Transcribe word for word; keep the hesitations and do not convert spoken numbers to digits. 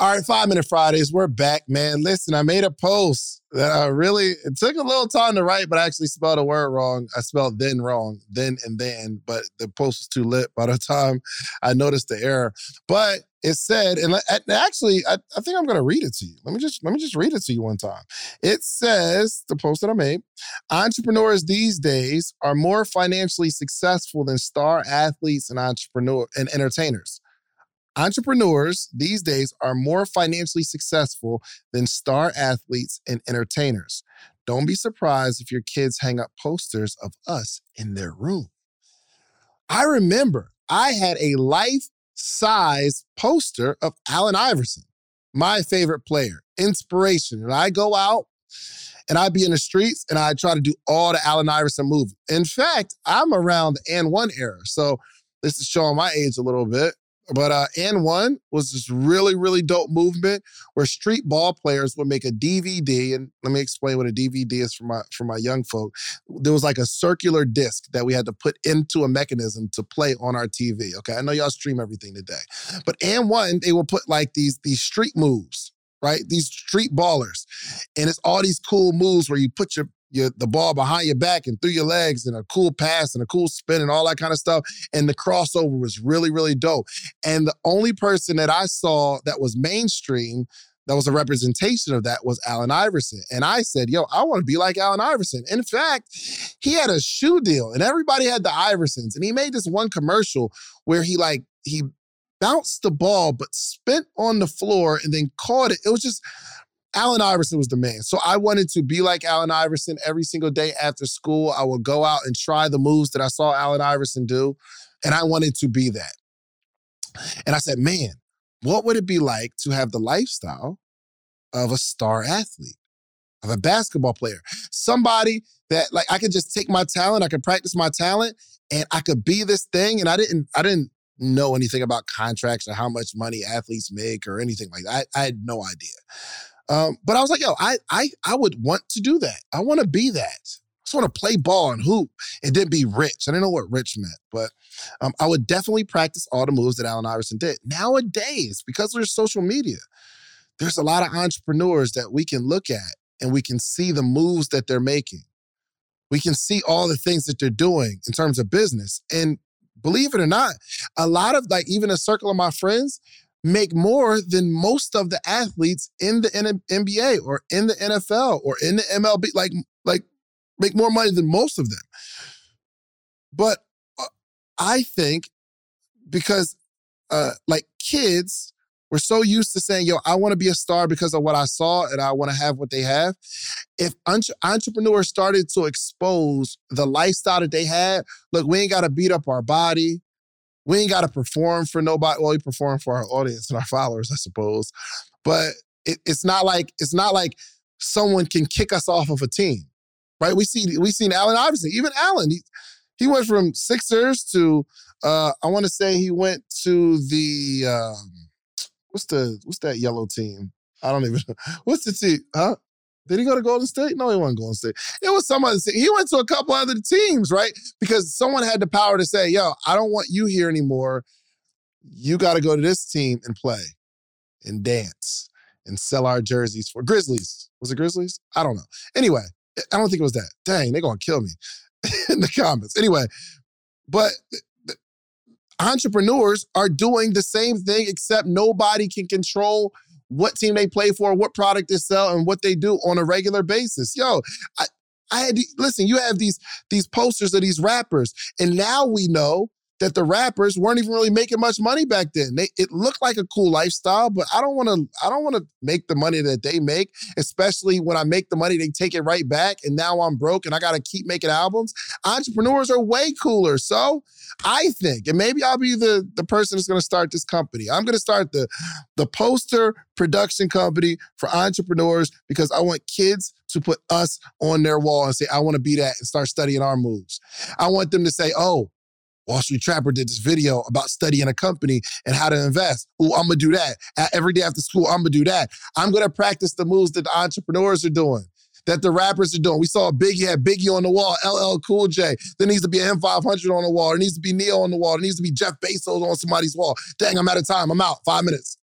All right, Five Minute Fridays, we're back, man. Listen, I made a post that I really, it took a little time to write, but I actually spelled a word wrong. I spelled then wrong, then and then, but the post was too lit by the time I noticed the error. But it said, and actually, I, I think I'm going to read it to you. Let me just let me just read it to you one time. It says, the post that I made, entrepreneurs these days are more financially successful than star athletes and entrepreneur and entertainers. Entrepreneurs these days are more financially successful than star athletes and entertainers. Don't be surprised if your kids hang up posters of us in their room. I remember I had a life-size poster of Allen Iverson, my favorite player, inspiration. And I go out and I be in the streets and I try to do all the Allen Iverson movies. In fact, I'm around the And One era. So this is showing my age a little bit. But uh, And One was this really, really dope movement where street ball players would make a D V D. And let me explain what a D V D is for my for my young folk. There was like a circular disc that we had to put into a mechanism to play on our T V. Okay, I know y'all stream everything today. But And One, they would put like these, these street moves, right? These street ballers. And it's all these cool moves where you put your Your, the ball behind your back and through your legs and a cool pass and a cool spin and all that kind of stuff. And the crossover was really, really dope. And the only person that I saw that was mainstream that was a representation of that was Allen Iverson. And I said, yo, I want to be like Allen Iverson. In fact, he had a shoe deal and everybody had the Iversons. And he made this one commercial where he like, he bounced the ball, but spent on the floor and then caught it. It was just... Allen Iverson was the man. So I wanted to be like Allen Iverson every single day after school. I would go out and try the moves that I saw Allen Iverson do, and I wanted to be that. And I said, man, what would it be like to have the lifestyle of a star athlete, of a basketball player? Somebody that, like, I could just take my talent, I could practice my talent, and I could be this thing. And I didn't, I didn't know anything about contracts or how much money athletes make or anything like that. I, I had no idea. Um, but I was like, yo, I I I would want to do that. I want to be that. I just want to play ball and hoop and then be rich. I didn't know what rich meant, but um, I would definitely practice all the moves that Allen Iverson did. Nowadays, because there's social media, there's a lot of entrepreneurs that we can look at and we can see the moves that they're making. We can see all the things that they're doing in terms of business. And believe it or not, a lot of, like, even a circle of my friends make more than most of the athletes in the N B A or in the N F L or in the M L B, like, like make more money than most of them. But I think because uh, like kids were so used to saying, yo, I want to be a star because of what I saw and I want to have what they have. If entre- entrepreneurs started to expose the lifestyle that they had, look, we ain't got to beat up our body. We ain't got to perform for nobody. Well, we perform for our audience and our followers, I suppose. But it, it's not like it's not like someone can kick us off of a team, right? We see we seen Allen Iverson, even Allen. He, he went from Sixers to uh, I want to say he went to the um, what's the what's that yellow team? I don't even know. What's the team? Huh? Did he go to Golden State? No, he wasn't Golden State. It was some other team. He went to a couple other teams, right? Because someone had the power to say, yo, I don't want you here anymore. You got to go to this team and play and dance and sell our jerseys for Grizzlies. Was it Grizzlies? I don't know. Anyway, I don't think it was that. Dang, they're going to kill me in the comments. Anyway, but entrepreneurs are doing the same thing, except nobody can control what team they play for, what product they sell, and what they do on a regular basis. Yo, I, I had to, listen, you have these, these posters of these rappers, and now we know that the rappers weren't even really making much money back then. They, it looked like a cool lifestyle, but I don't want to I don't want to make the money that they make, especially when I make the money, they take it right back, and now I'm broke and I got to keep making albums. Entrepreneurs are way cooler. So I think, and maybe I'll be the, the person that's going to start this company. I'm going to start the, the poster production company for entrepreneurs because I want kids to put us on their wall and say, I want to be that, and start studying our moves. I want them to say, oh, Wall Street Trapper did this video about studying a company and how to invest. Ooh, I'm going to do that. Every day after school, I'm going to do that. I'm going to practice the moves that the entrepreneurs are doing, that the rappers are doing. We saw Biggie had Biggie on the wall, L L Cool J. There needs to be an M five hundred on the wall. There needs to be Neil on the wall. There needs to be Jeff Bezos on somebody's wall. Dang, I'm out of time. I'm out. Five minutes.